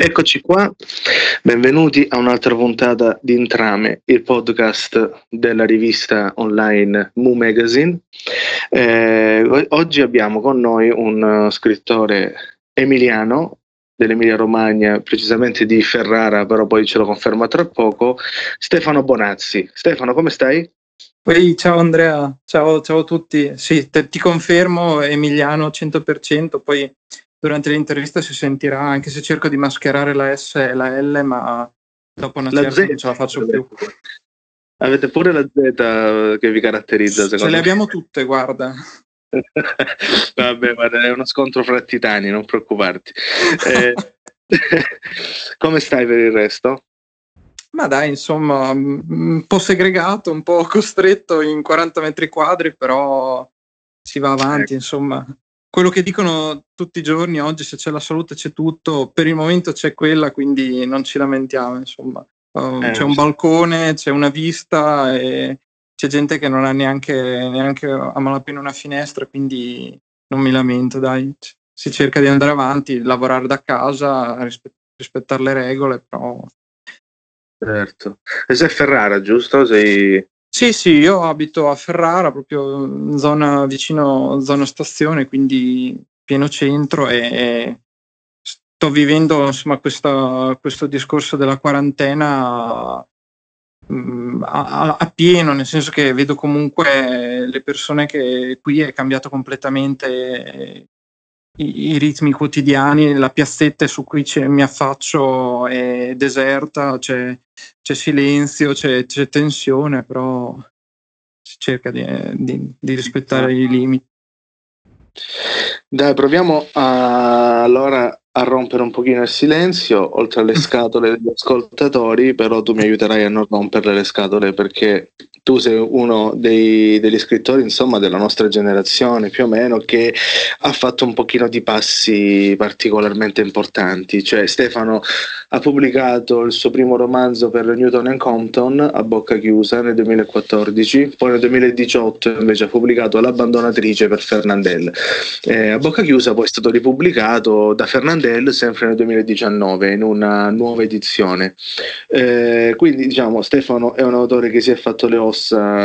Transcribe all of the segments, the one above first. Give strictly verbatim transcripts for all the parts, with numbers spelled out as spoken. Eccoci qua, benvenuti a un'altra puntata di Trame, il podcast della rivista online Moo Magazine. Eh, oggi abbiamo con noi un scrittore emiliano, dell'Emilia Romagna, precisamente di Ferrara, però poi ce lo conferma tra poco, Stefano Bonazzi. Stefano, come stai? Ehi, ciao Andrea, ciao, ciao a tutti. Sì, te, ti confermo, emiliano cento per cento, poi... Durante l'intervista si sentirà, anche se cerco di mascherare la S e la L, ma dopo una certa non ce la faccio più. Avete pure la Z che vi caratterizza, secondo me. Ce le abbiamo tutte, guarda. Vabbè, guarda, è uno scontro fra titani, non preoccuparti. Eh, come stai per il resto? Ma dai, insomma, un po' segregato, un po' costretto in quaranta metri quadri, però si va avanti, ecco. Insomma. Quello che dicono tutti i giorni oggi, se c'è la salute c'è tutto, per il momento c'è quella, quindi non ci lamentiamo, insomma. Um, eh, c'è un balcone, c'è una vista, e c'è gente che non ha neanche, neanche a malapena una finestra, quindi non mi lamento, dai. Si cerca di andare avanti, lavorare da casa, rispe- rispettare le regole, però... Certo. E sei Ferrara, giusto? Sei... Sì, sì, io abito a Ferrara, proprio in zona vicino, zona stazione, quindi pieno centro, e, e sto vivendo insomma questa, questo discorso della quarantena mh, a, a pieno, nel senso che vedo comunque le persone che qui è cambiato completamente i, i ritmi quotidiani, la piazzetta su cui mi affaccio è deserta, cioè, c'è silenzio, c'è, c'è tensione, però si cerca di, di, di rispettare i limiti. Dai, proviamo a, allora a rompere un pochino il silenzio, oltre alle scatole degli ascoltatori, però tu mi aiuterai a non romperle le scatole, perché tu sei uno dei, degli scrittori, insomma, della nostra generazione più o meno, che ha fatto un pochino di passi particolarmente importanti. Cioè, Stefano ha pubblicato il suo primo romanzo per Newton and Compton, A bocca chiusa, nel duemilaquattordici, poi nel duemiladiciotto invece ha pubblicato L'abbandonatrice per Fernandel. Eh, a bocca chiusa poi è stato ripubblicato da Fernandel sempre nel duemiladiciannove in una nuova edizione. Eh, quindi, diciamo, Stefano è un autore che si è fatto le ossa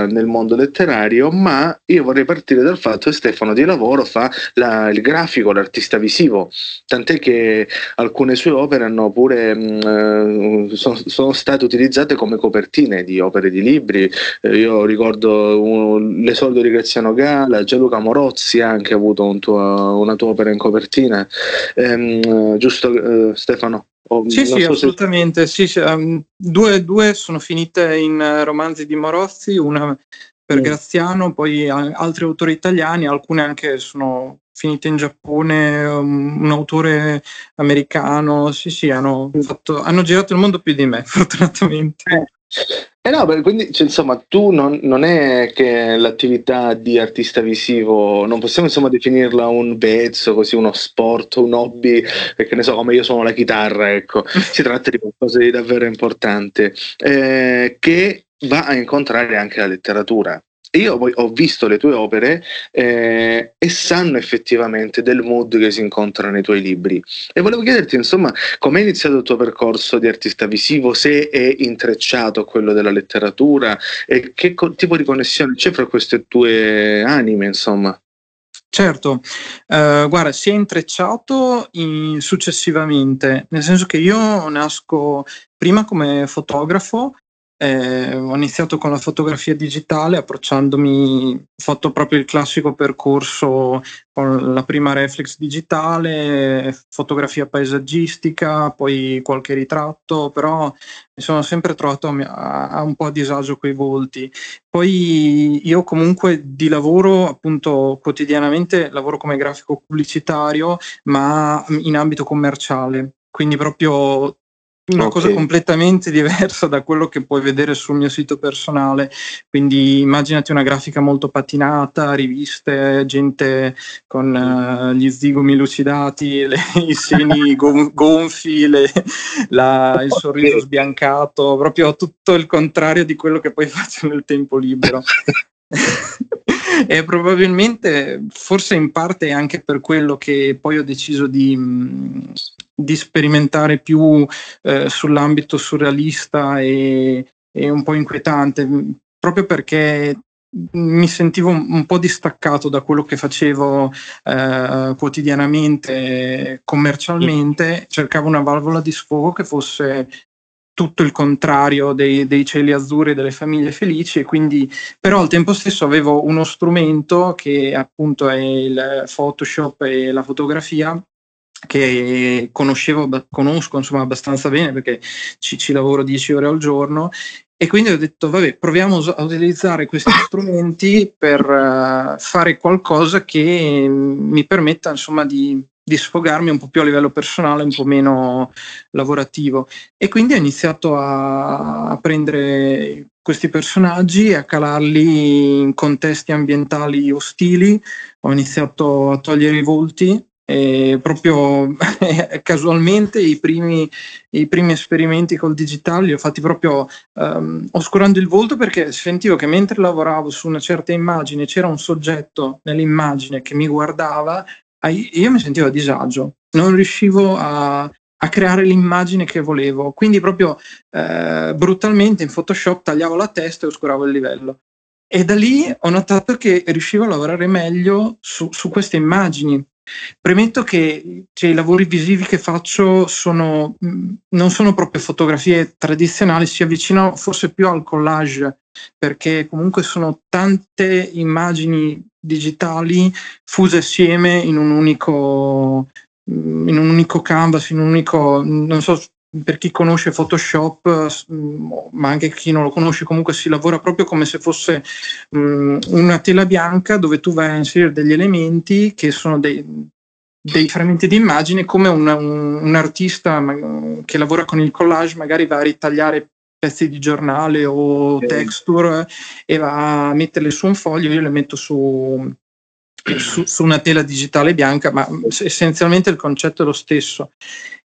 nel mondo letterario, ma io vorrei partire dal fatto che Stefano di lavoro fa la, il grafico, l'artista visivo, tant'è che alcune sue opere hanno pure mh, sono, sono state utilizzate come copertine di opere di libri. Eh, io ricordo un, l'esordio di Graziano Gala, Gianluca Morozzi ha anche avuto un tuo, una tua opera in copertina, ehm, giusto eh, Stefano? Oh, sì, sì, so assolutamente. Se... Sì, sì, um, due, due sono finite in uh, romanzi di Morozzi, una per mm. Graziano, poi a, altri autori italiani, alcune anche sono finite in Giappone, um, un autore americano. Sì, sì, hanno, fatto, hanno girato il mondo più di me, fortunatamente. Eh. Eh no, quindi cioè, insomma, tu non, non è che l'attività di artista visivo non possiamo insomma definirla un pezzo, così uno sport, un hobby, perché ne so, come io suono la chitarra, ecco, si tratta di qualcosa di davvero importante, eh, che va a incontrare anche la letteratura. Io poi ho visto le tue opere eh, e sanno effettivamente del mood che si incontra nei tuoi libri, e volevo chiederti insomma com'è iniziato il tuo percorso di artista visivo, se è intrecciato a quello della letteratura, e che co- tipo di connessione c'è fra queste tue anime, insomma. Certo, eh, guarda, si è intrecciato in successivamente, nel senso che io nasco prima come fotografo. Eh, ho iniziato con la fotografia digitale, approcciandomi, ho fatto proprio il classico percorso con la prima reflex digitale, fotografia paesaggistica, poi qualche ritratto, però mi sono sempre trovato a, a un po' a disagio coi volti. Poi io comunque di lavoro, appunto, quotidianamente lavoro come grafico pubblicitario, ma in ambito commerciale, quindi proprio una okay. cosa completamente diversa da quello che puoi vedere sul mio sito personale, quindi immaginati una grafica molto patinata, riviste, gente con uh, gli zigomi lucidati, le, i seni gonfi, le, la, il sorriso okay. sbiancato, proprio tutto il contrario di quello che poi faccio nel tempo libero. E probabilmente, forse in parte anche per quello che poi ho deciso di mh, di sperimentare più eh, sull'ambito surrealista e, e un po' inquietante, proprio perché mi sentivo un po' distaccato da quello che facevo eh, quotidianamente, commercialmente. Cercavo una valvola di sfogo che fosse tutto il contrario dei, dei cieli azzurri e delle famiglie felici, e quindi però al tempo stesso avevo uno strumento che appunto è il Photoshop e la fotografia, che conoscevo, conosco insomma abbastanza bene, perché ci, ci lavoro dieci ore al giorno, e quindi ho detto vabbè, proviamo a utilizzare questi strumenti per uh, fare qualcosa che mi permetta insomma di, di sfogarmi un po' più a livello personale, un po' meno lavorativo, e quindi ho iniziato a, a prendere questi personaggi e a calarli in contesti ambientali ostili. Ho iniziato a togliere i volti. E proprio casualmente i primi, i primi esperimenti col digitale li ho fatti proprio um, oscurando il volto, perché sentivo che mentre lavoravo su una certa immagine c'era un soggetto nell'immagine che mi guardava, io mi sentivo a disagio, non riuscivo a, a creare l'immagine che volevo, quindi proprio eh, brutalmente in Photoshop tagliavo la testa e oscuravo il livello. E da lì ho notato che riuscivo a lavorare meglio su, su queste immagini. Premetto che cioè, i lavori visivi che faccio sono, non sono proprio fotografie tradizionali, si avvicinano forse più al collage, perché comunque sono tante immagini digitali fuse assieme in un unico, in un unico canvas, in un unico, non so, per chi conosce Photoshop, ma anche chi non lo conosce, comunque si lavora proprio come se fosse um, una tela bianca dove tu vai a inserire degli elementi che sono dei, dei frammenti di immagine, come un, un, un artista che lavora con il collage magari va a ritagliare pezzi di giornale o okay. texture e va a metterle su un foglio. Io le metto su, su, su una tela digitale bianca, ma essenzialmente il concetto è lo stesso.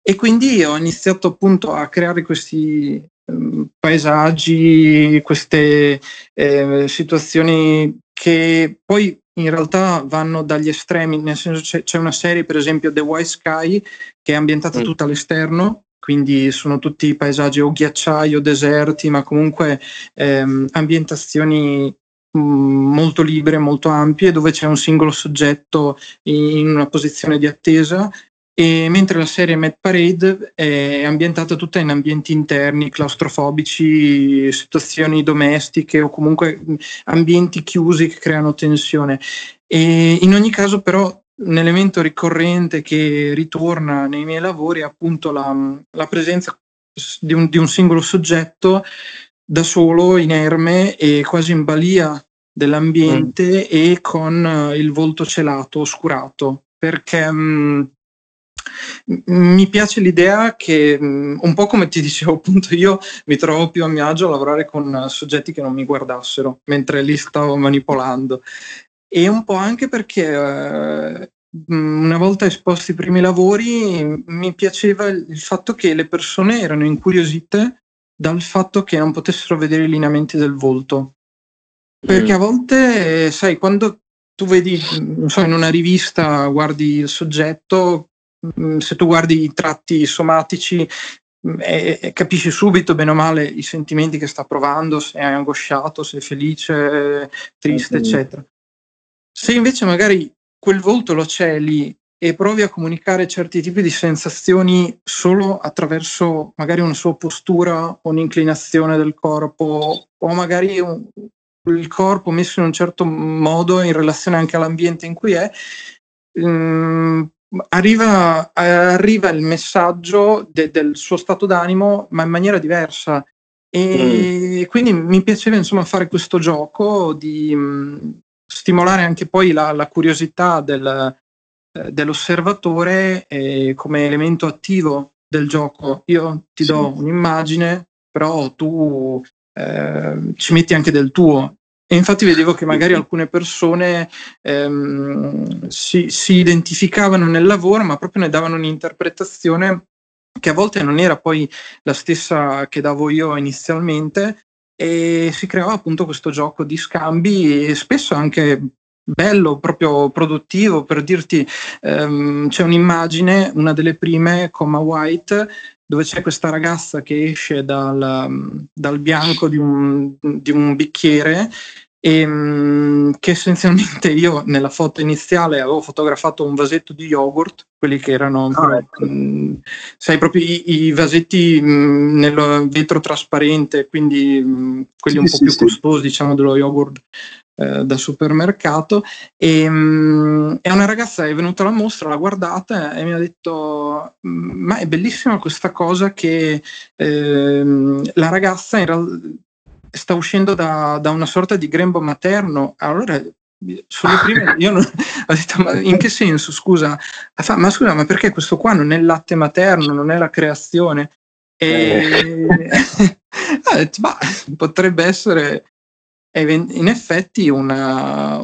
E quindi ho iniziato appunto a creare questi um, paesaggi, queste eh, situazioni che poi in realtà vanno dagli estremi, nel senso c'è, c'è una serie, per esempio The White Sky, che è ambientata mm. tutta all'esterno, quindi sono tutti paesaggi o ghiacciai o deserti, ma comunque ehm, ambientazioni molto libere, molto ampie, dove c'è un singolo soggetto in una posizione di attesa. E mentre la serie Mad Parade è ambientata tutta in ambienti interni, claustrofobici, situazioni domestiche o comunque ambienti chiusi che creano tensione. E in ogni caso però un elemento ricorrente che ritorna nei miei lavori è appunto la, la presenza di un, di un singolo soggetto da solo, inerme e quasi in balia dell'ambiente mm. e con il volto celato, oscurato, perché... Mh, mi piace l'idea che, un po' come ti dicevo appunto, io mi trovo più a mio agio a lavorare con soggetti che non mi guardassero mentre li stavo manipolando, e un po' anche perché eh, una volta esposti i primi lavori mi piaceva il fatto che le persone erano incuriosite dal fatto che non potessero vedere i lineamenti del volto, perché a volte eh, sai, quando tu vedi, non so, in una rivista guardi il soggetto, se tu guardi i tratti somatici eh, capisci subito bene o male i sentimenti che sta provando, se è angosciato, se è felice, triste, eccetera. Se invece magari quel volto lo celi e provi a comunicare certi tipi di sensazioni solo attraverso magari una sua postura o un'inclinazione del corpo, o magari un, il corpo messo in un certo modo in relazione anche all'ambiente in cui è, um, Arriva, arriva il messaggio de, del suo stato d'animo, ma in maniera diversa, e mm. quindi mi piaceva insomma fare questo gioco di mh, stimolare anche poi la, la curiosità del, eh, dell'osservatore eh, come elemento attivo del gioco. Io ti do sì. un'immagine, però tu eh, ci metti anche del tuo. E infatti vedevo che magari alcune persone ehm, si, si identificavano nel lavoro, ma proprio ne davano un'interpretazione che a volte non era poi la stessa che davo io inizialmente, e si creava appunto questo gioco di scambi, e spesso anche bello, proprio produttivo. Per dirti, ehm, c'è un'immagine, una delle prime, Coma White, dove c'è questa ragazza che esce dal, dal bianco di un, di un bicchiere, e che essenzialmente io nella foto iniziale avevo fotografato un vasetto di yogurt, quelli che erano ah, ecco. mh, sai proprio i, i vasetti mh, nel vetro trasparente, quindi mh, quelli sì, un po' sì, più sì. costosi, diciamo, dello yogurt eh, da supermercato, e, mh, e una ragazza è venuta alla mostra, l'ha guardata e mi ha detto: ma è bellissima questa cosa, che eh, la ragazza in realtà sta uscendo da, da una sorta di grembo materno. Allora sulle prime io non, ho detto: ma in che senso, scusa? Ma scusa, ma perché questo qua non è il latte materno, non è la creazione? E ho detto: ma potrebbe essere in effetti una,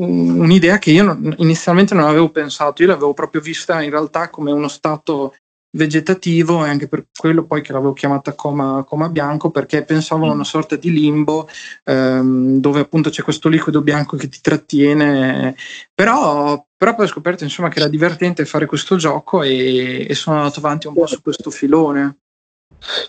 un'idea che io non, inizialmente non avevo pensato. Io l'avevo proprio vista in realtà come uno stato vegetativo, e anche per quello poi che l'avevo chiamata coma, coma bianco, perché pensavo a una sorta di limbo ehm, dove appunto c'è questo liquido bianco che ti trattiene, però, però poi ho scoperto insomma che era divertente fare questo gioco, e, e sono andato avanti un po' su questo filone.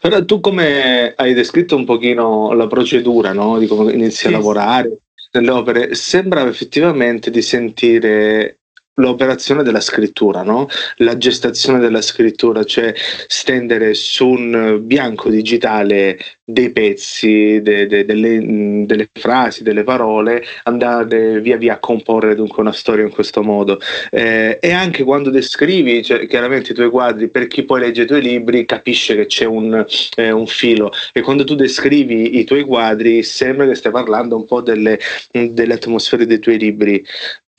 Però tu, come hai descritto un pochino la procedura, no? Di come inizi sì. a lavorare nelle opere, sembra effettivamente di sentire l'operazione della scrittura, no? La gestazione della scrittura, cioè stendere su un bianco digitale dei pezzi, de, de, delle, mh, delle frasi, delle parole, andare via via a comporre dunque una storia in questo modo. Eh, e anche quando descrivi, cioè, chiaramente i tuoi quadri, per chi poi legge i tuoi libri capisce che c'è un, eh, un filo, e quando tu descrivi i tuoi quadri sembra che stai parlando un po' delle, mh, delle atmosfere dei tuoi libri.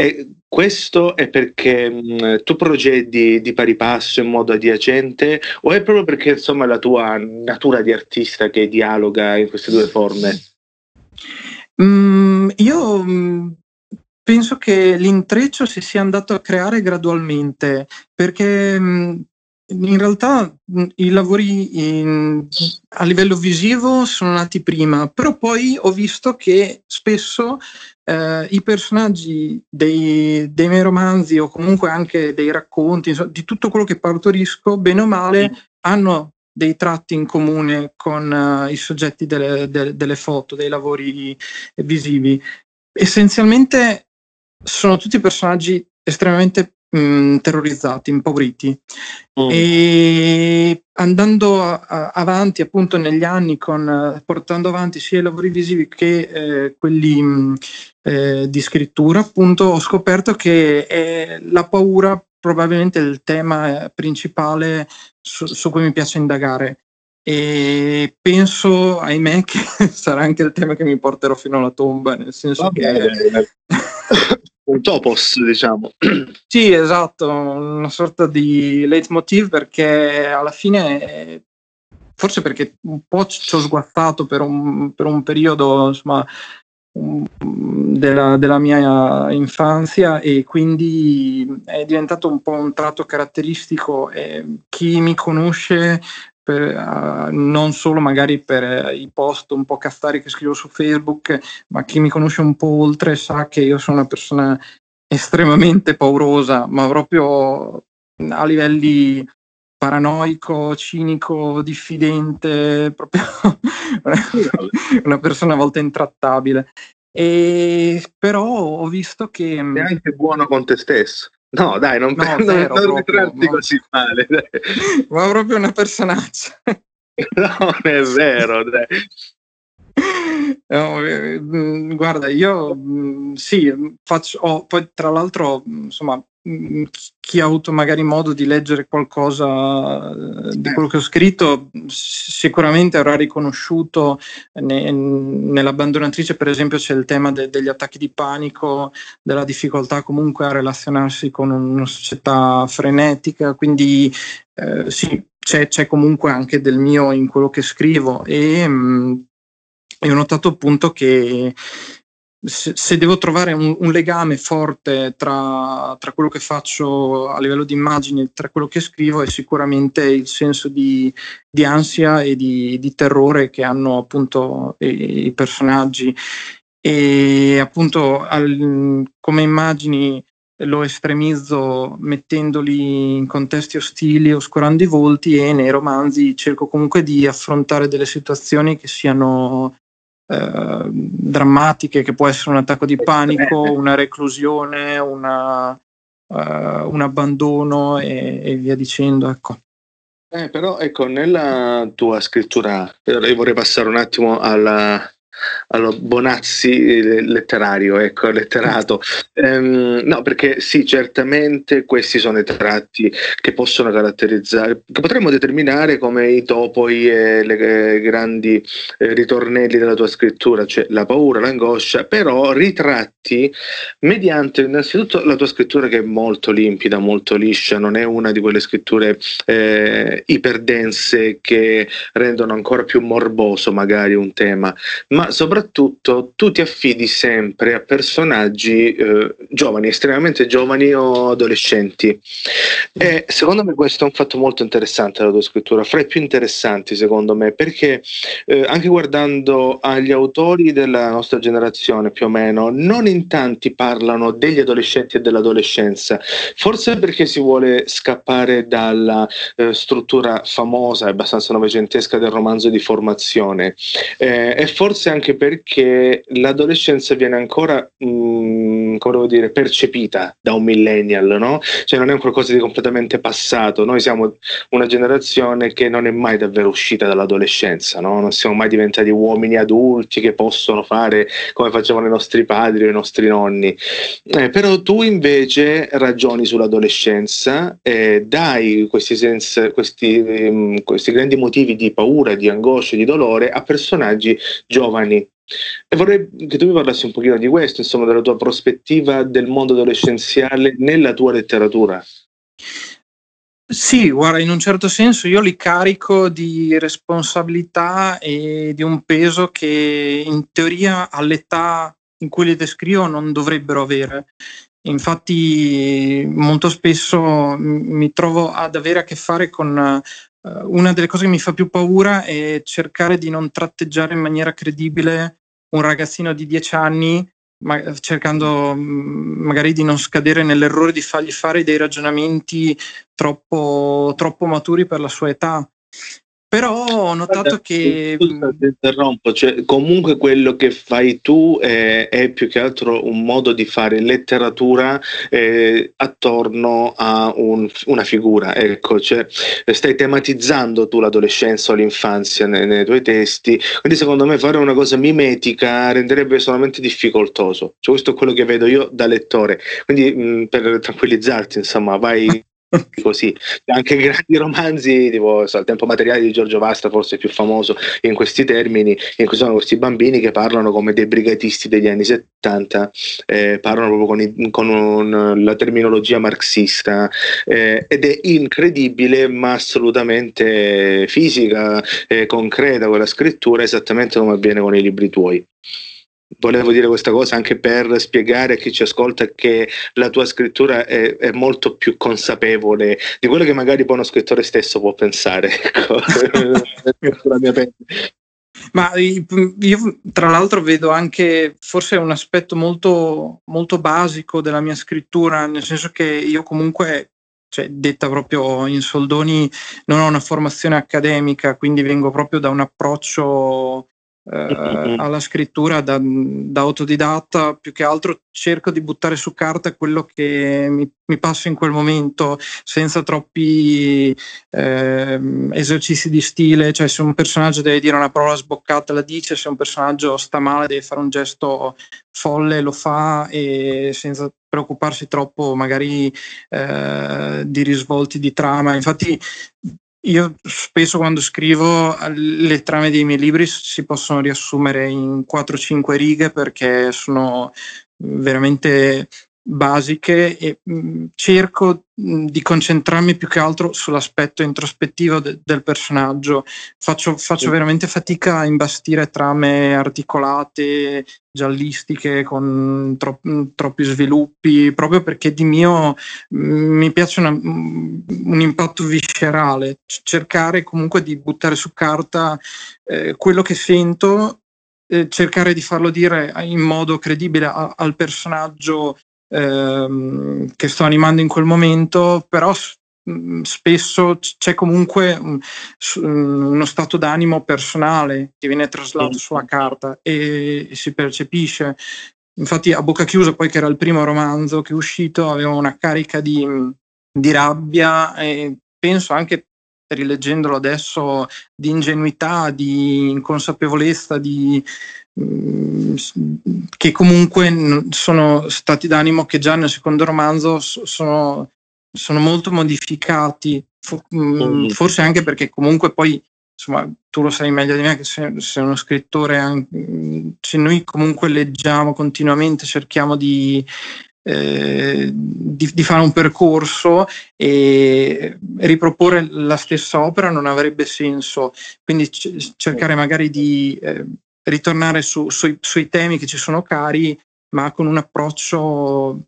E questo è perché mh, tu progetti di pari passo in modo adiacente, o è proprio perché insomma è la tua natura di artista che dialoga in queste due forme? Mm, io mh, penso che l'intreccio si sia andato a creare gradualmente, perché mh, in realtà mh, i lavori in, a livello visivo sono nati prima, però poi ho visto che spesso Uh, i personaggi dei, dei miei romanzi, o comunque anche dei racconti, insomma, di tutto quello che partorisco, bene o male, hanno dei tratti in comune con uh, i soggetti delle, delle, delle foto, dei lavori visivi. Essenzialmente sono tutti personaggi estremamente mh, terrorizzati, impauriti. Mm. E andando a, a, avanti appunto negli anni, con, portando avanti sia i lavori visivi che eh, quelli mh, Eh, di scrittura, appunto, ho scoperto che è la paura probabilmente il tema principale su, su cui mi piace indagare, e penso, ahimè, che sarà anche il tema che mi porterò fino alla tomba, nel senso Va che un topos, diciamo. Sì, esatto, una sorta di leitmotiv, perché alla fine è... forse perché un po' ci ho sguazzato per un, per un periodo, insomma, Della, della mia infanzia, e quindi è diventato un po' un tratto caratteristico. E chi mi conosce, per, uh, non solo magari per i post un po' cazzari che scrivo su Facebook, ma chi mi conosce un po' oltre sa che io sono una persona estremamente paurosa, ma proprio a livelli paranoico, cinico, diffidente, proprio una persona a volte intrattabile. E però ho visto che è anche buono con te stesso. No, dai, non, no, non, zero, non mi tratti no. così male, dai. Ma proprio una personaccia. Non è vero, dai. No, guarda, io sì, faccio, oh, poi tra l'altro, insomma, chi ha avuto magari modo di leggere qualcosa di quello che ho scritto sicuramente avrà riconosciuto ne, nell'abbandonatrice, per esempio, c'è il tema de, degli attacchi di panico, della difficoltà comunque a relazionarsi con una società frenetica, quindi eh, sì, c'è, c'è comunque anche del mio in quello che scrivo, e, mh, e ho notato appunto che se, se devo trovare un, un legame forte tra, tra quello che faccio a livello di immagini e tra quello che scrivo, è sicuramente il senso di, di ansia e di, di terrore che hanno appunto i, i personaggi. E appunto al, come immagini lo estremizzo mettendoli in contesti ostili, oscurando i volti, e nei romanzi cerco comunque di affrontare delle situazioni che siano eh, drammatiche, che può essere un attacco di panico, una reclusione, una, uh, un abbandono e, e via dicendo, ecco. Eh, però ecco, nella tua scrittura, io vorrei passare un attimo alla... Allora, Bonazzi letterario, ecco, letterato. Ehm, no, perché sì, certamente questi sono i tratti che possono caratterizzare, che potremmo determinare come i topoi e le eh, grandi eh, ritornelli della tua scrittura, cioè la paura, l'angoscia, però ritratti mediante innanzitutto la tua scrittura, che è molto limpida, molto liscia, non è una di quelle scritture eh, iperdense che rendono ancora più morboso magari un tema, ma soprattutto tu ti affidi sempre a personaggi eh, giovani, estremamente giovani o adolescenti, e secondo me questo è un fatto molto interessante della tua scrittura, fra i più interessanti secondo me, perché eh, anche guardando agli autori della nostra generazione più o meno, non in tanti parlano degli adolescenti e dell'adolescenza, forse perché si vuole scappare dalla eh, struttura famosa e abbastanza novecentesca del romanzo di formazione, eh, e forse anche anche perché l'adolescenza viene ancora mh, come devo dire, percepita da un millennial, no? Cioè non è un qualcosa di completamente passato, noi siamo una generazione che non è mai davvero uscita dall'adolescenza, no? Non siamo mai diventati uomini adulti che possono fare come facevano i nostri padri o i nostri nonni, eh, però tu invece ragioni sull'adolescenza e dai questi, sens- questi, mh, questi grandi motivi di paura, di angoscia, di dolore a personaggi giovani. E vorrei che tu mi parlassi un pochino di questo, insomma, della tua prospettiva del mondo adolescenziale nella tua letteratura. Sì, guarda, in un certo senso io li carico di responsabilità e di un peso che in teoria all'età in cui li descrivo non dovrebbero avere. Infatti molto spesso mi trovo ad avere a che fare con... Una delle cose che mi fa più paura è cercare di non tratteggiare in maniera credibile un ragazzino di dieci anni, ma cercando magari di non scadere nell'errore di fargli fare dei ragionamenti troppo, troppo maturi per la sua età. Però ho notato Guarda, che... Ti interrompo, cioè, comunque quello che fai tu è, è più che altro un modo di fare letteratura eh, attorno a un, una figura, ecco, cioè, stai tematizzando tu l'adolescenza o l'infanzia nei, nei tuoi testi, quindi secondo me fare una cosa mimetica renderebbe solamente difficoltoso, cioè, questo è quello che vedo io da lettore, quindi mh, per tranquillizzarti, insomma, vai... Così, anche grandi romanzi tipo so, il Tempo Materiale di Giorgio Vasta, forse più famoso in questi termini, in cui sono questi bambini che parlano come dei brigatisti degli anni settanta, eh, parlano proprio con, i, con un, la terminologia marxista, eh, ed è incredibile ma assolutamente fisica e concreta quella scrittura, esattamente come avviene con i libri tuoi. Volevo dire questa cosa anche per spiegare a chi ci ascolta che la tua scrittura è, è molto più consapevole di quello che magari poi uno scrittore stesso può pensare. Sulla mia pelle. Ma io tra l'altro vedo anche forse un aspetto molto, molto basico della mia scrittura, nel senso che io comunque, cioè, detta proprio in soldoni, non ho una formazione accademica, quindi vengo proprio da un approccio... alla scrittura da, da autodidatta. Più che altro cerco di buttare su carta quello che mi, mi passa in quel momento, senza troppi eh, esercizi di stile, cioè se un personaggio deve dire una parola sboccata la dice, se un personaggio sta male deve fare un gesto folle lo fa, e senza preoccuparsi troppo magari eh, di risvolti di trama. Infatti io spesso quando scrivo le trame dei miei libri si possono riassumere in quattro o cinque righe, perché sono veramente basiche e mh, cerco mh, di concentrarmi più che altro sull'aspetto introspettivo de- del personaggio. Faccio, faccio sì. veramente fatica a imbastire trame articolate, giallistiche, con tro- troppi sviluppi, proprio perché di mio mh, mi piace una, mh, un impatto viscerale, C- cercare comunque di buttare su carta eh, quello che sento, eh, cercare di farlo dire in modo credibile a- al personaggio che sto animando in quel momento, però spesso c'è comunque uno stato d'animo personale che viene traslato sulla carta e si percepisce. Infatti A bocca chiusa, poi, che era il primo romanzo che è uscito, aveva una carica di, di rabbia e penso anche, rileggendolo adesso, di ingenuità, di inconsapevolezza, di che comunque sono stati d'animo che già nel secondo romanzo sono, sono molto modificati, forse anche perché comunque poi, insomma, tu lo sai meglio di me che sei uno scrittore, anche, cioè noi comunque leggiamo continuamente, cerchiamo di, eh, di, di fare un percorso, e riproporre la stessa opera non avrebbe senso, quindi c- cercare magari di eh, ritornare su, sui, sui temi che ci sono cari, ma con un approccio,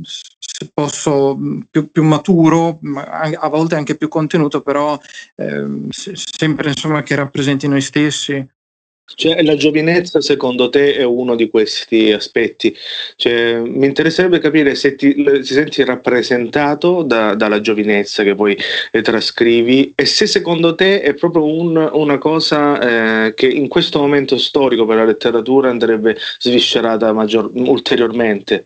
se posso, più, più maturo, a volte anche più contenuto, però eh, se, sempre insomma che rappresenti noi stessi. Cioè, la giovinezza secondo te è uno di questi aspetti? Cioè, mi interesserebbe capire se ti, ti senti rappresentato da, dalla giovinezza che poi trascrivi, e se secondo te è proprio un, una cosa eh, che in questo momento storico per la letteratura andrebbe sviscerata maggior, ulteriormente.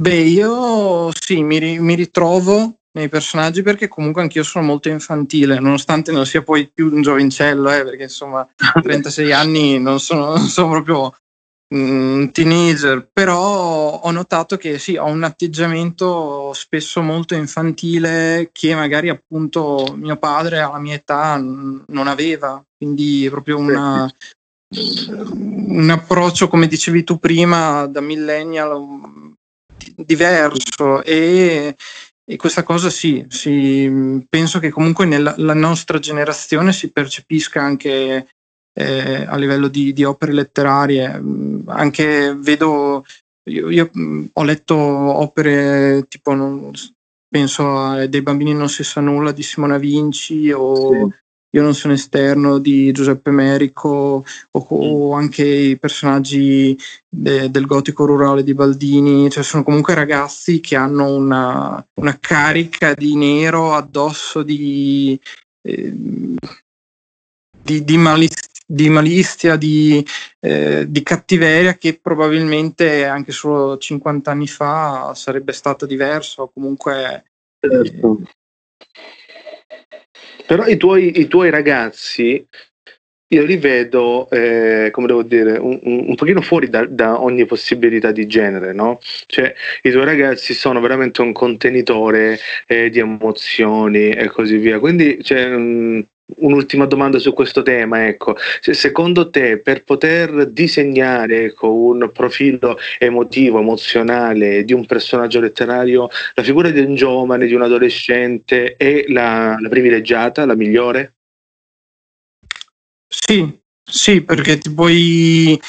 Beh, io sì, mi, mi ritrovo nei personaggi, perché comunque anch'io sono molto infantile, nonostante non sia poi più un giovincello, eh, perché insomma a trentasei anni non sono, non sono proprio un mm, teenager, però ho notato che sì, ho un atteggiamento spesso molto infantile che magari appunto mio padre alla mia età n- non aveva, quindi è proprio una, un approccio, come dicevi tu prima, da millennial diverso, e E questa cosa sì, sì, penso che comunque nella la nostra generazione si percepisca anche eh, a livello di, di opere letterarie. Anche vedo, io, io ho letto opere tipo, non, penso a Dei bambini non si sa nulla di Simona Vinci, o sì. Io non sono esterno di Giuseppe Merico, o, o anche i personaggi de, del gotico rurale di Baldini. Cioè sono comunque ragazzi che hanno una, una carica di nero addosso, di, eh, di, di, maliz- di malizia, di, eh, di cattiveria, che probabilmente anche solo cinquanta anni fa sarebbe stata diversa, o comunque... Certo. Eh, Però i tuoi, i tuoi ragazzi, io li vedo, eh, come devo dire, un, un pochino fuori da, da ogni possibilità di genere, no? Cioè, i tuoi ragazzi sono veramente un contenitore eh, di emozioni e così via. Quindi, cioè, um, un'ultima domanda su questo tema, ecco. Se, secondo te, per poter disegnare, ecco, un profilo emotivo, emozionale di un personaggio letterario, la figura di un giovane, di un adolescente, è la, la privilegiata, la migliore? Sì, sì, perché ti puoi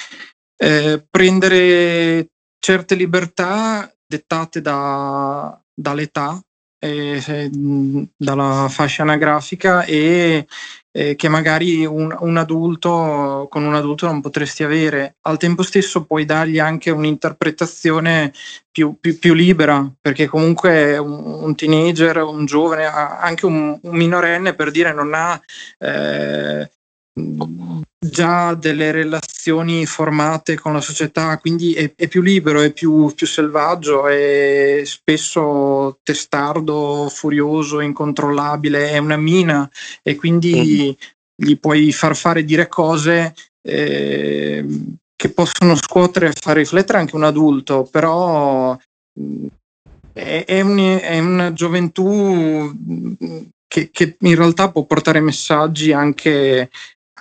eh, prendere certe libertà dettate da, dall'età, eh, dalla fascia anagrafica, e eh, che magari un, un adulto con un adulto non potresti avere. Al tempo stesso puoi dargli anche un'interpretazione più, più, più libera, perché comunque un, un teenager, un giovane, anche un, un minorenne, per dire, non ha... Eh, già delle relazioni formate con la società, quindi è, è più libero, è più, più selvaggio, è spesso testardo, furioso, incontrollabile, è una mina, e quindi mm. gli puoi far fare, dire cose eh, che possono scuotere e far riflettere anche un adulto, però è, è, un, è una gioventù che, che in realtà può portare messaggi anche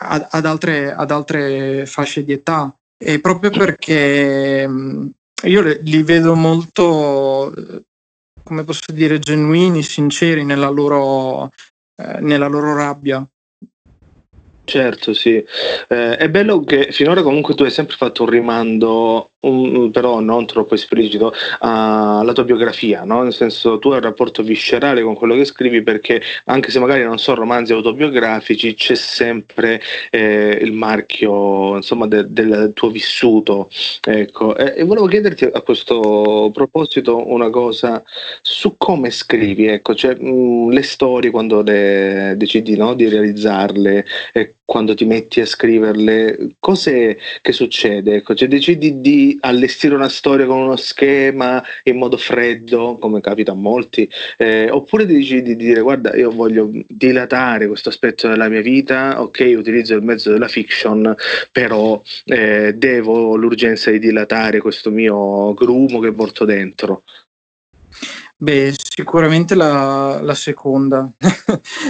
Ad altre, ad altre fasce di età, e proprio perché Io li vedo molto, come posso dire, genuini, sinceri nella loro, eh, nella loro rabbia. Certo, sì. Eh, è bello che finora comunque tu hai sempre fatto un rimando, un, però non troppo esplicito, alla tua biografia, no? Nel senso, tu hai un rapporto viscerale con quello che scrivi, perché anche se magari non sono romanzi autobiografici, c'è sempre eh, il marchio, insomma, de, del tuo vissuto. Ecco. E, e volevo chiederti a questo proposito una cosa su come scrivi, ecco, cioè mh, le storie quando le decidi, no, di realizzarle, ecco, quando ti metti a scriverle, cos'è che succede? Ecco, cioè decidi di allestire una storia con uno schema in modo freddo, come capita a molti, eh, oppure decidi di dire, guarda, io voglio dilatare questo aspetto della mia vita, ok, utilizzo il mezzo della fiction, però eh, devo l'urgenza di dilatare questo mio grumo che porto dentro. Beh, sicuramente la, la seconda.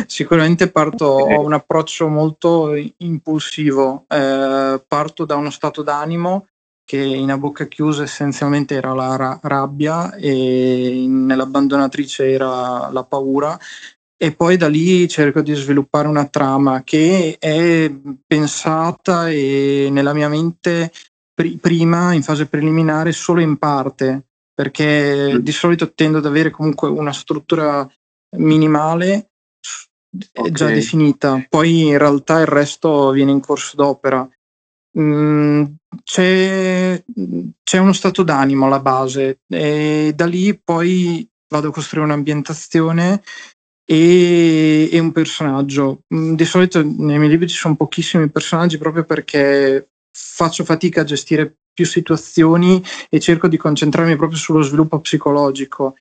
Sicuramente parto, ho un approccio molto impulsivo, eh, parto da uno stato d'animo che in A bocca chiusa essenzialmente era la ra- rabbia e nell'abbandonatrice era la paura, e poi da lì cerco di sviluppare una trama che è pensata e nella mia mente pr- prima, in fase preliminare, solo in parte, perché di solito tendo ad avere comunque una struttura minimale, okay, già definita, poi in realtà il resto viene in corso d'opera. Mm, c'è, c'è uno stato d'animo alla base e da lì poi vado a costruire un'ambientazione e, e un personaggio. Mm, di solito nei miei libri ci sono pochissimi personaggi proprio perché faccio fatica a gestire più situazioni e cerco di concentrarmi proprio sullo sviluppo psicologico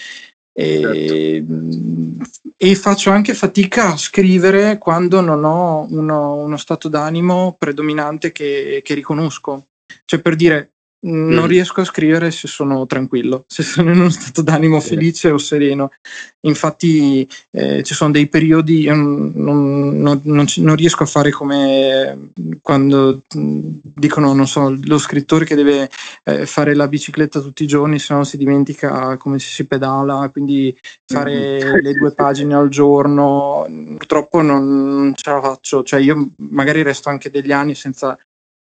e, certo, e faccio anche fatica a scrivere quando non ho uno, uno stato d'animo predominante che, che riconosco, cioè per dire non mm. riesco a scrivere se sono tranquillo, se sono in uno stato d'animo felice o sereno. Infatti eh, ci sono dei periodi, io non, non, non, non riesco a fare come quando dicono, non so, lo scrittore che deve eh, fare la bicicletta tutti i giorni, se no si dimentica come si pedala, quindi fare mm. le due pagine al giorno purtroppo non ce la faccio, cioè io magari resto anche degli anni senza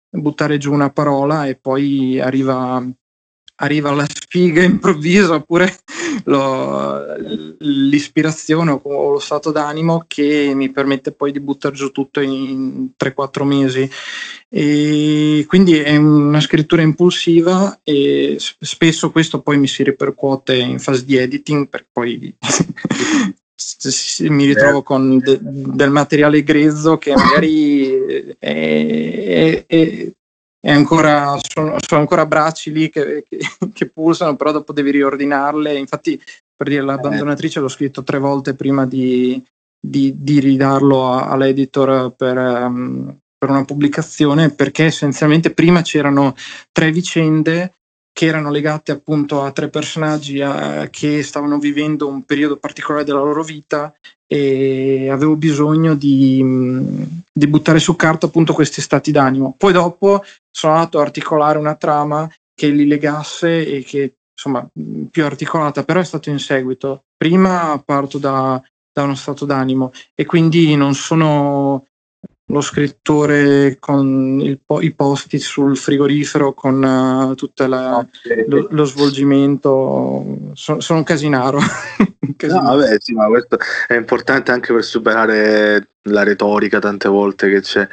buttare giù una parola e poi arriva, arriva la sfiga improvvisa oppure lo, l'ispirazione o lo stato d'animo che mi permette poi di buttare giù tutto in tre quattro mesi, e quindi è una scrittura impulsiva e spesso questo poi mi si ripercuote in fase di editing, perché poi mi ritrovo con de, del materiale grezzo che magari è, è, è, è ancora, sono, sono ancora bracci lì che, che, che pulsano, però dopo devi riordinarle. Infatti, per dire, l'abbandonatrice l'ho scritto tre volte prima di, di, di ridarlo a, all'editor per, um, per una pubblicazione, perché essenzialmente prima c'erano tre vicende che erano legate appunto a tre personaggi a, che stavano vivendo un periodo particolare della loro vita, e avevo bisogno di, di buttare su carta appunto questi stati d'animo. Poi dopo sono andato a articolare una trama che li legasse e che, insomma, più articolata, però è stato in seguito. Prima parto da, da uno stato d'animo e quindi non sono lo scrittore con il po- i post-it sul frigorifero con uh, tutto okay. lo, lo svolgimento, so- sono un casinaro. un casinaro. No, vabbè, sì, ma questo è importante anche per superare la retorica tante volte che c'è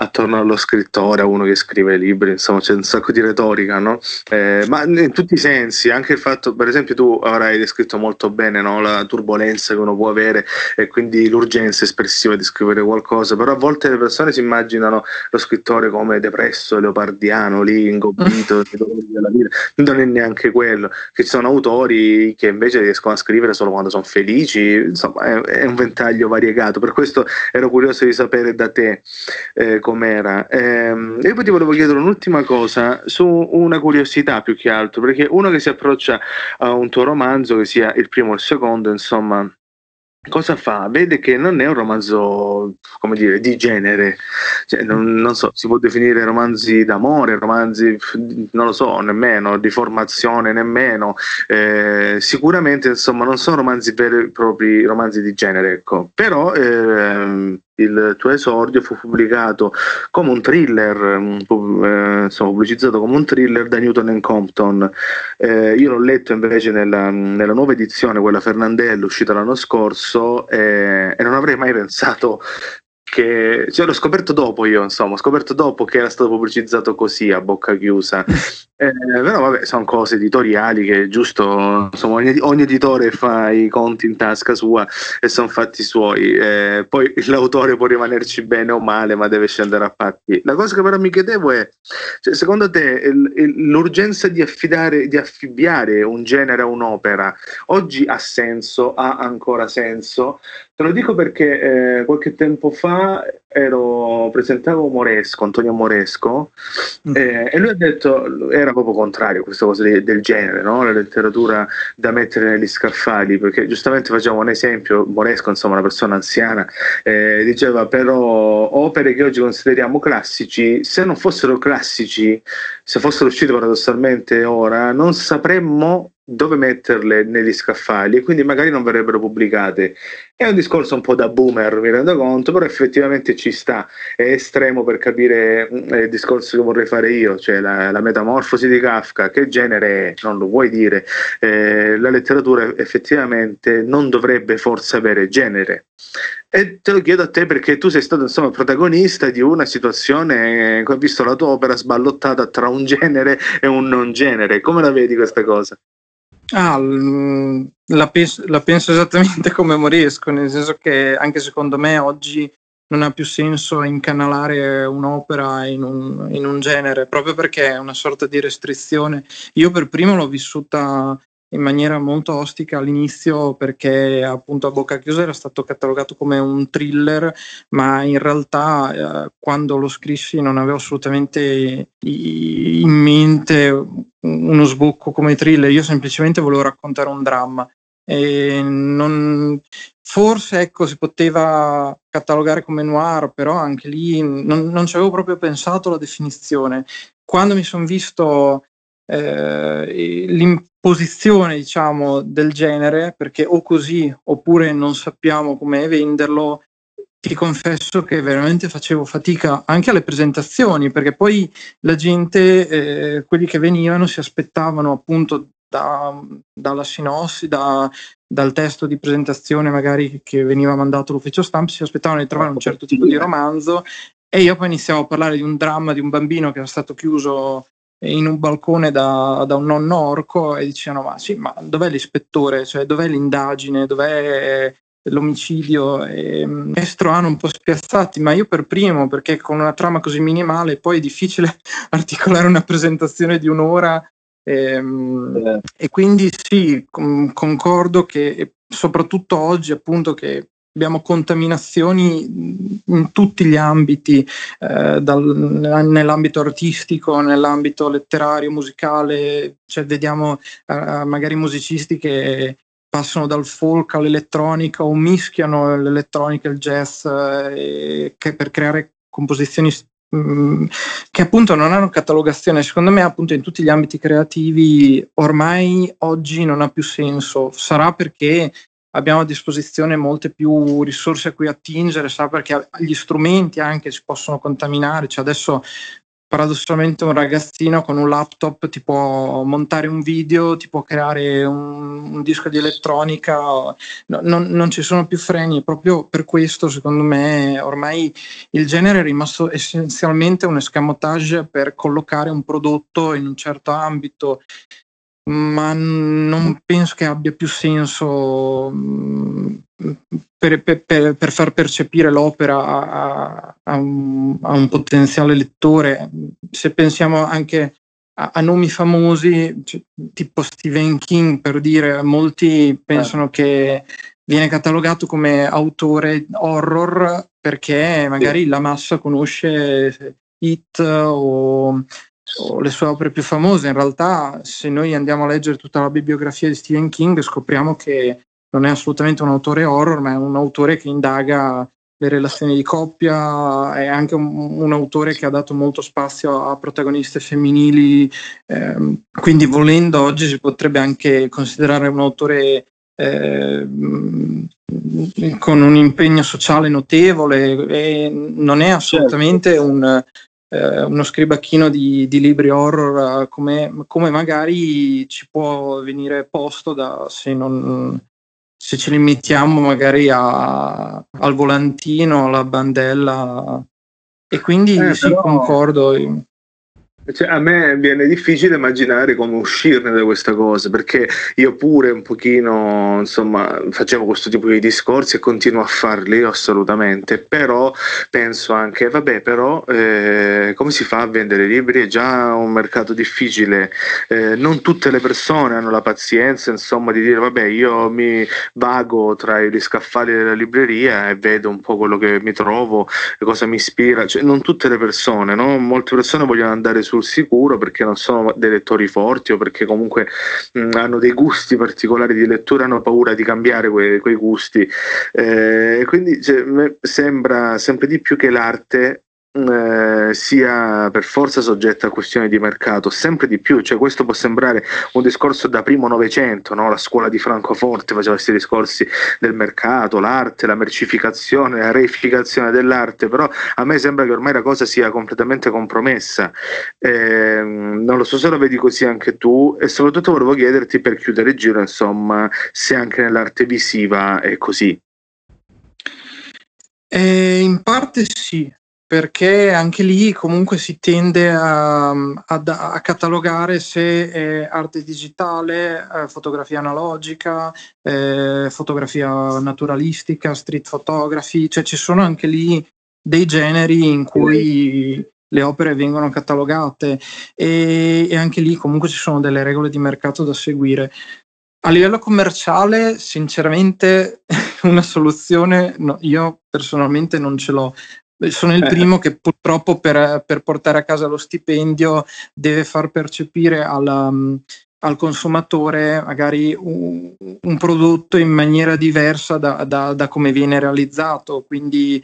attorno allo scrittore, a uno che scrive libri, insomma c'è un sacco di retorica, no? Eh, ma in tutti i sensi, anche il fatto, per esempio, tu avrai descritto molto bene, no, la turbolenza che uno può avere e quindi l'urgenza espressiva di scrivere qualcosa, però a volte le persone si immaginano lo scrittore come depresso, leopardiano, lì ingobbito della vita. Non è neanche quello, che ci sono autori che invece riescono a scrivere solo quando sono felici, insomma è, è un ventaglio variegato, per questo ero curioso di sapere da te eh, com'era. Ehm, e poi ti volevo chiedere un'ultima cosa su una curiosità più che altro, perché uno che si approccia a un tuo romanzo, che sia il primo o il secondo, insomma, cosa fa? Vede che non è un romanzo, come dire, di genere, cioè, non, non so, si può definire romanzi d'amore, romanzi, non lo so, nemmeno, di formazione nemmeno, eh, sicuramente insomma non sono romanzi veri e propri, romanzi di genere, ecco. Però eh, il tuo esordio fu pubblicato come un thriller, pub- eh, insomma, pubblicizzato come un thriller da Newton and Compton. Eh, io l'ho letto invece nella, nella nuova edizione, quella Fernandel, uscita l'anno scorso, eh, e non avrei mai pensato che, cioè, l'ho scoperto dopo io, insomma, ho scoperto dopo che era stato pubblicizzato così, a bocca chiusa. Eh, però vabbè, sono cose editoriali che giusto, insomma, ogni, ogni editore fa i conti in tasca sua e sono fatti suoi, eh, poi l'autore può rimanerci bene o male, ma deve scendere a patti. La cosa che però mi chiedevo è, cioè, secondo te l'urgenza di affidare, di affibbiare un genere a un'opera oggi ha senso, ha ancora senso? Te lo dico perché eh, qualche tempo fa ero presentavo Moresco, Antonio Moresco, eh, e lui ha detto, era proprio contrario a questa cosa di, del genere, no? La letteratura da mettere negli scaffali, perché giustamente facciamo un esempio, Moresco, insomma, una persona anziana, eh, diceva però opere che oggi consideriamo classici, se non fossero classici, se fossero uscite paradossalmente ora, non sapremmo dove metterle negli scaffali e quindi magari non verrebbero pubblicate. È un discorso un po' da boomer, mi rendo conto, però effettivamente ci sta, è estremo per capire il discorso che vorrei fare io, cioè la, la metamorfosi di Kafka, che genere è? Non lo vuoi dire. Eh, la letteratura effettivamente non dovrebbe forse avere genere. E te lo chiedo a te perché tu sei stato, insomma, protagonista di una situazione che ha visto la tua opera sballottata tra un genere e un non genere. Come la vedi questa cosa? Ah, la penso, la penso esattamente come Moresco, nel senso che anche secondo me oggi non ha più senso incanalare un'opera in un, in un genere, proprio perché è una sorta di restrizione. Io per primo l'ho vissuta in maniera molto ostica all'inizio, perché appunto a bocca chiusa era stato catalogato come un thriller, ma in realtà eh, quando lo scrissi non avevo assolutamente in mente uno sbocco come thriller, io semplicemente volevo raccontare un dramma e non, forse ecco, si poteva catalogare come noir, però anche lì non, non ci avevo proprio pensato alla definizione. Quando mi sono visto eh, l'imposizione, diciamo, del genere, perché o così oppure non sappiamo come venderlo, ti confesso che veramente facevo fatica anche alle presentazioni, perché poi la gente, eh, quelli che venivano, si aspettavano appunto da, dalla sinossi, da, dal testo di presentazione magari che veniva mandato all'ufficio stampa, si aspettavano di trovare un certo tipo di romanzo, e io poi iniziavo a parlare di un dramma di un bambino che era stato chiuso in un balcone da, da un nonno orco, e dicevano ma sì, ma dov'è l'ispettore, cioè dov'è l'indagine, dov'è l'omicidio? E è strano, un po' spiazzati, ma io per primo, perché con una trama così minimale poi è difficile articolare una presentazione di un'ora, ehm, eh. E quindi sì, com- concordo che soprattutto oggi, appunto, che abbiamo contaminazioni in tutti gli ambiti, eh, dal, nell'ambito artistico, nell'ambito letterario, musicale, cioè vediamo eh, magari musicisti che passano dal folk all'elettronica o mischiano l'elettronica e il jazz, eh, che per creare composizioni mh, che appunto non hanno catalogazione. Secondo me appunto in tutti gli ambiti creativi ormai oggi non ha più senso, sarà perché abbiamo a disposizione molte più risorse a cui attingere, sarà perché gli strumenti anche si possono contaminare, cioè adesso paradossalmente un ragazzino con un laptop ti può montare un video, ti può creare un, un disco di elettronica, no, non, non ci sono più freni, proprio per questo secondo me ormai il genere è rimasto essenzialmente un escamotage per collocare un prodotto in un certo ambito, ma non penso che abbia più senso per, per, per, per far percepire l'opera a, a, un, a un potenziale lettore. Se pensiamo anche a, a nomi famosi, cioè, tipo Stephen King, per dire, molti pensano eh. che viene catalogato come autore horror perché magari sì, la massa conosce It o... o le sue opere più famose. In realtà, se noi andiamo a leggere tutta la bibliografia di Stephen King, scopriamo che non è assolutamente un autore horror, ma è un autore che indaga le relazioni di coppia, è anche un, un autore che ha dato molto spazio a, a protagoniste femminili, ehm, quindi volendo oggi si potrebbe anche considerare un autore eh, con un impegno sociale notevole, e non è assolutamente certo. un, eh, uno scribacchino di, di libri horror come, come magari ci può venire posto da, se non... se ci limitiamo magari a, al volantino, alla bandella, e quindi eh, sì, però, concordo. Cioè, a me viene difficile immaginare come uscirne da questa cosa, perché io pure un pochino, insomma, facevo questo tipo di discorsi e continuo a farli assolutamente, però penso anche, vabbè, però eh, come si fa a vendere libri? È già un mercato difficile, eh, non tutte le persone hanno la pazienza, insomma, di dire vabbè, io mi vago tra gli scaffali della libreria e vedo un po' quello che mi trovo, cosa mi ispira, cioè, non tutte le persone, no? Molte persone vogliono andare su sicuro perché non sono dei lettori forti o perché comunque mh, hanno dei gusti particolari di lettura, hanno paura di cambiare que- quei gusti, eh, quindi cioè, sembra sempre di più che l'arte Eh, sia per forza soggetta a questioni di mercato, sempre di più, cioè questo può sembrare un discorso da primo Novecento, no? La scuola di Francoforte faceva questi discorsi del mercato, l'arte, la mercificazione, la reificazione dell'arte, però a me sembra che ormai la cosa sia completamente compromessa, eh, non lo so se lo vedi così anche tu, e soprattutto volevo chiederti, per chiudere il giro, insomma, se anche nell'arte visiva è così. Eh, in parte sì, perché anche lì comunque si tende a, a, a catalogare se è arte digitale, eh, fotografia analogica, eh, fotografia naturalistica, street photography, cioè ci sono anche lì dei generi in cui le opere vengono catalogate, e, e anche lì comunque ci sono delle regole di mercato da seguire. A livello commerciale, sinceramente, una soluzione no, io personalmente non ce l'ho. Sono il primo che purtroppo per, per portare a casa lo stipendio deve far percepire alla, al consumatore magari un, un prodotto in maniera diversa da, da, da come viene realizzato, quindi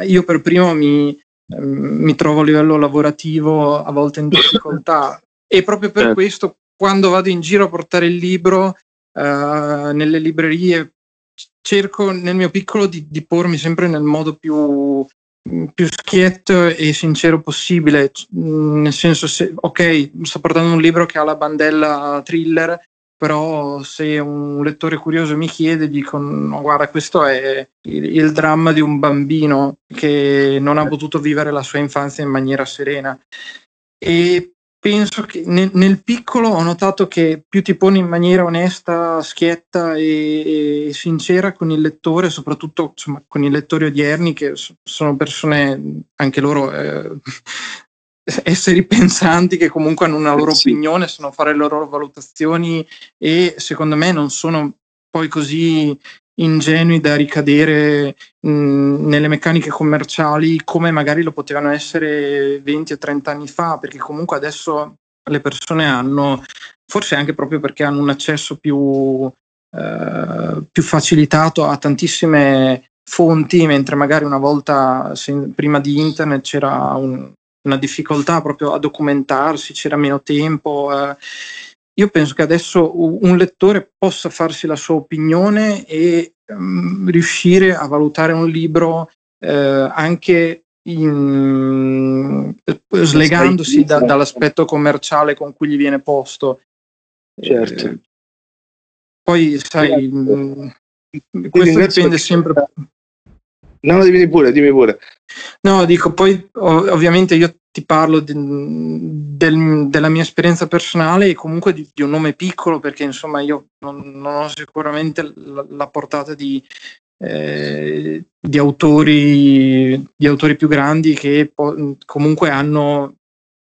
eh, io per primo mi, eh, mi trovo a livello lavorativo a volte in difficoltà e proprio per eh. questo quando vado in giro a portare il libro eh, nelle librerie cerco nel mio piccolo di, di pormi sempre nel modo più più schietto e sincero possibile, nel senso, se ok, sto portando un libro che ha la bandella thriller, però se un lettore curioso mi chiede dico no, guarda, questo è il, il dramma di un bambino che non ha potuto vivere la sua infanzia in maniera serena, e penso che nel, nel piccolo ho notato che più ti poni in maniera onesta, schietta e, e sincera con il lettore, soprattutto insomma, con i lettori odierni, che sono persone anche loro eh, esseri pensanti che comunque hanno una loro opinione, sanno fare le loro valutazioni e secondo me non sono poi così ingenui da ricadere mh, nelle meccaniche commerciali come magari lo potevano essere venti o trenta anni fa, perché comunque adesso le persone hanno, forse anche proprio perché hanno un accesso più, eh, più facilitato a tantissime fonti, mentre magari una volta se, prima di internet c'era un, una difficoltà proprio a documentarsi, c'era meno tempo. Eh, Io penso che adesso un lettore possa farsi la sua opinione e um, riuscire a valutare un libro eh, anche in, slegandosi da, dall'aspetto commerciale con cui gli viene posto. Certo. Eh, poi, sai, certo. Questo dipende sempre... No, dimmi pure, dimmi pure. No, dico, poi ovviamente io ti parlo di, del, della mia esperienza personale e comunque di, di un nome piccolo, perché insomma io non, non ho sicuramente la, la portata di, eh, di autori di autori più grandi che po- comunque hanno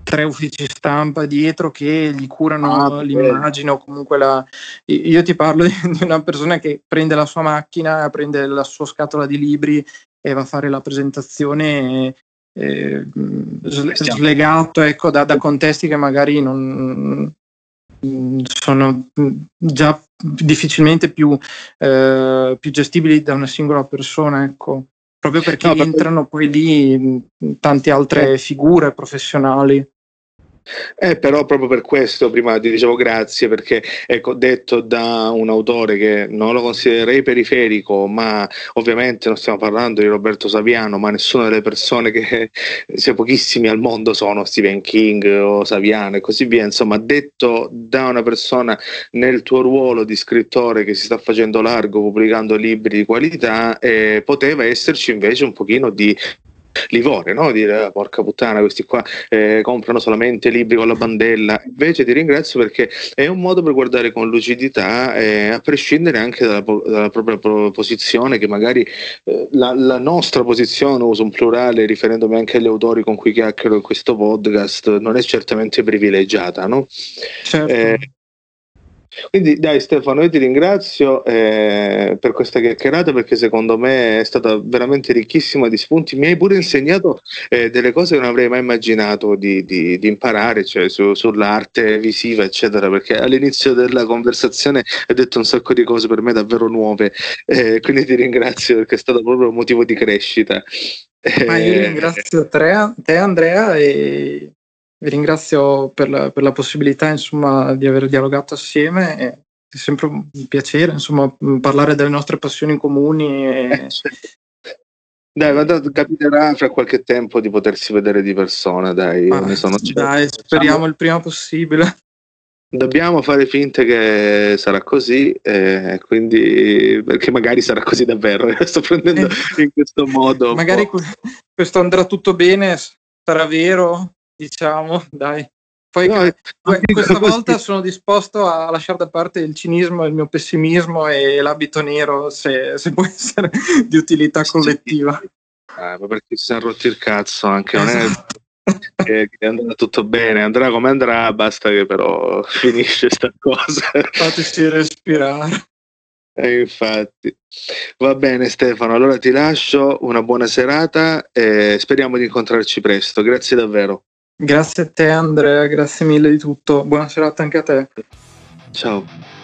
tre uffici stampa dietro che gli curano ah, l'immagine o comunque la... Io ti parlo di una persona che prende la sua macchina, prende la sua scatola di libri e va a fare la presentazione eh, slegato ecco, da, da contesti che magari non sono già difficilmente più, eh, più gestibili da una singola persona, ecco, proprio perché no, entrano poi lì tante altre eh. figure professionali. Eh, però proprio per questo prima ti dicevo grazie, perché ecco, detto da un autore che non lo considererei periferico, ma ovviamente non stiamo parlando di Roberto Saviano, ma nessuna delle persone che, se pochissimi al mondo, sono Stephen King o Saviano e così via, insomma, detto da una persona nel tuo ruolo di scrittore che si sta facendo largo pubblicando libri di qualità, eh, poteva esserci invece un pochino di livore, no? Dire, porca puttana, questi qua eh, comprano solamente libri con la bandella. Invece ti ringrazio, perché è un modo per guardare con lucidità, eh, a prescindere anche dalla, dalla propria posizione, che magari eh, la, la nostra posizione, uso un plurale riferendomi anche agli autori con cui chiacchiero in questo podcast, non è certamente privilegiata, no? Certo. Eh, Quindi dai Stefano, io ti ringrazio eh, per questa chiacchierata, perché secondo me è stata veramente ricchissima di spunti. Mi hai pure insegnato eh, delle cose che non avrei mai immaginato di, di, di imparare, cioè su, sull'arte visiva eccetera, perché all'inizio della conversazione hai detto un sacco di cose per me davvero nuove, eh, quindi ti ringrazio, perché è stato proprio un motivo di crescita. Ma io ringrazio te, te Andrea, e vi ringrazio per la, per la possibilità, insomma, di aver dialogato assieme. È sempre un piacere, insomma, parlare delle nostre passioni comuni. E... Dai, ma capiterà fra qualche tempo di potersi vedere di persona, dai. Ah, ne sono certo. Dai, speriamo il prima possibile. Dobbiamo fare finta che sarà così, eh, quindi, perché magari sarà così davvero. Sto prendendo eh, in questo modo. Magari questo andrà tutto bene, sarà vero. Diciamo, dai. Poi no, questa volta così. Sono disposto a lasciare da parte il cinismo, il mio pessimismo e l'abito nero, se, se può essere di utilità collettiva. Ah, ma perché si è rotto il cazzo anche, esatto. Non è che eh, andrà tutto bene, andrà come andrà, basta che però finisce sta cosa. Fateci respirare. Eh, infatti. Va bene Stefano, allora ti lascio, una buona serata e speriamo di incontrarci presto. Grazie davvero. Grazie a te Andrea, grazie mille di tutto, buona serata anche a te. Ciao.